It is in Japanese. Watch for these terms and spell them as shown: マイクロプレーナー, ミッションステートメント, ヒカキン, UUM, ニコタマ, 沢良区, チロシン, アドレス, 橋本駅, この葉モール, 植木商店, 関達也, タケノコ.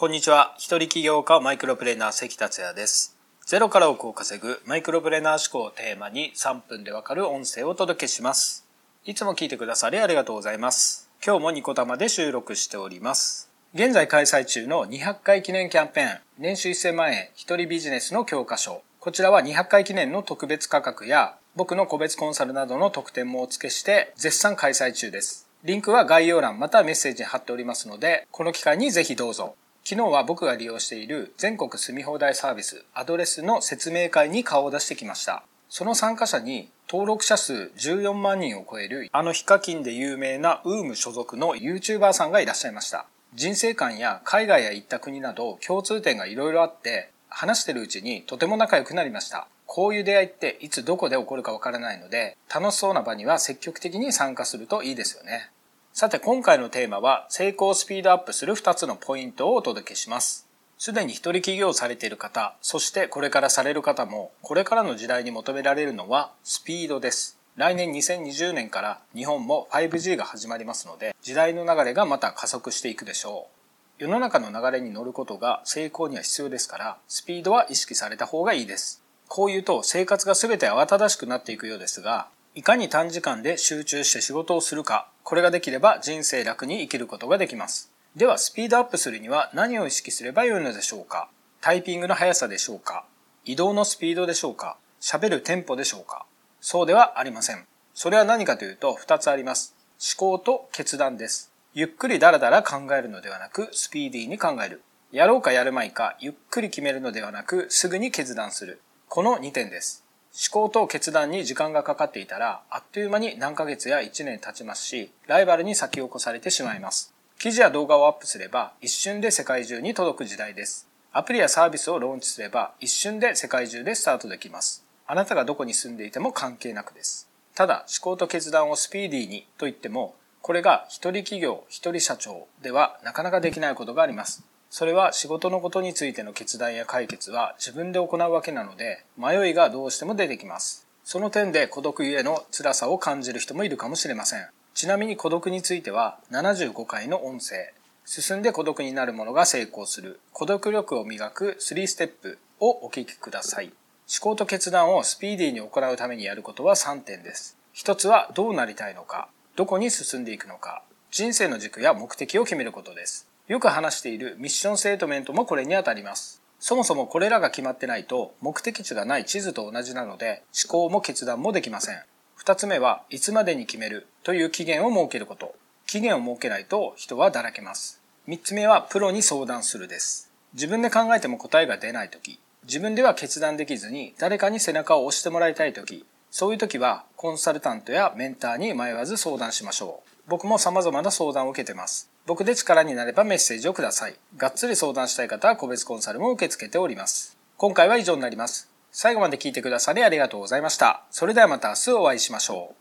こんにちは。一人起業家マイクロプレーナー関達也です。ゼロから億を稼ぐマイクロプレーナー思考をテーマに3分でわかる音声をお届けします。いつも聞いてくださりありがとうございます。今日もニコタマで収録しております。現在開催中の200回記念キャンペーン、年収1000万円一人ビジネスの教科書、こちらは200回記念の特別価格や僕の個別コンサルなどの特典もお付けして絶賛開催中です。リンクは概要欄またはメッセージに貼っておりますので、この機会にぜひどうぞ。昨日は僕が利用している全国住み放題サービスアドレスの説明会に顔を出してきました。その参加者に登録者数14万人を超えるあのヒカキンで有名なUUM所属の YouTuber さんがいらっしゃいました。人生観や海外へ行った国など共通点がいろいろあって、話してるうちにとても仲良くなりました。こういう出会いっていつどこで起こるかわからないので、楽しそうな場には積極的に参加するといいですよね。さて今回のテーマは、成功をスピードアップする2つのポイントをお届けします。すでに一人起業されている方、そしてこれからされる方も、これからの時代に求められるのはスピードです。来年2020年から日本も 5G が始まりますので、時代の流れがまた加速していくでしょう。世の中の流れに乗ることが成功には必要ですから、スピードは意識された方がいいです。こう言うと生活が全て慌ただしくなっていくようですが、いかに短時間で集中して仕事をするか、これができれば人生楽に生きることができます。ではスピードアップするには何を意識すればよいのでしょうか。タイピングの速さでしょうか、移動のスピードでしょうか、喋るテンポでしょうか。そうではありません。それは何かというと2つあります。思考と決断です。ゆっくりだらだら考えるのではなく、スピーディーに考える。やろうかやるまいか、ゆっくり決めるのではなく、すぐに決断する。この2点です。思考と決断に時間がかかっていたら、あっという間に何ヶ月や1年経ちますし、ライバルに先を越されてしまいます。記事や動画をアップすれば一瞬で世界中に届く時代です。アプリやサービスをローンチすれば一瞬で世界中でスタートできます。あなたがどこに住んでいても関係なくです。ただ思考と決断をスピーディーにと言っても、これが一人企業一人社長ではなかなかできないことがあります。それは仕事のことについての決断や解決は自分で行うわけなので、迷いがどうしても出てきます。その点で孤独ゆえの辛さを感じる人もいるかもしれません。ちなみに孤独については75回の音声、進んで孤独になる者が成功する孤独力を磨く3ステップをお聞きください。思考と決断をスピーディーに行うためにやることは3点です。一つはどうなりたいのか、どこに進んでいくのか、人生の軸や目的を決めることです。よく話しているミッションステートメントもこれにあたります。そもそもこれらが決まってないと目的地がない地図と同じなので、思考も決断もできません。2つ目はいつまでに決めるという期限を設けること。期限を設けないと人はだらけます。3つ目はプロに相談するです。自分で考えても答えが出ないとき、自分では決断できずに誰かに背中を押してもらいたいとき、そういうときはコンサルタントやメンターに迷わず相談しましょう。僕も様々な相談を受けてます。僕で力になればメッセージをください。がっつり相談したい方は個別コンサルも受け付けております。今回は以上になります。最後まで聞いてくださりありがとうございました。それではまた明日お会いしましょう。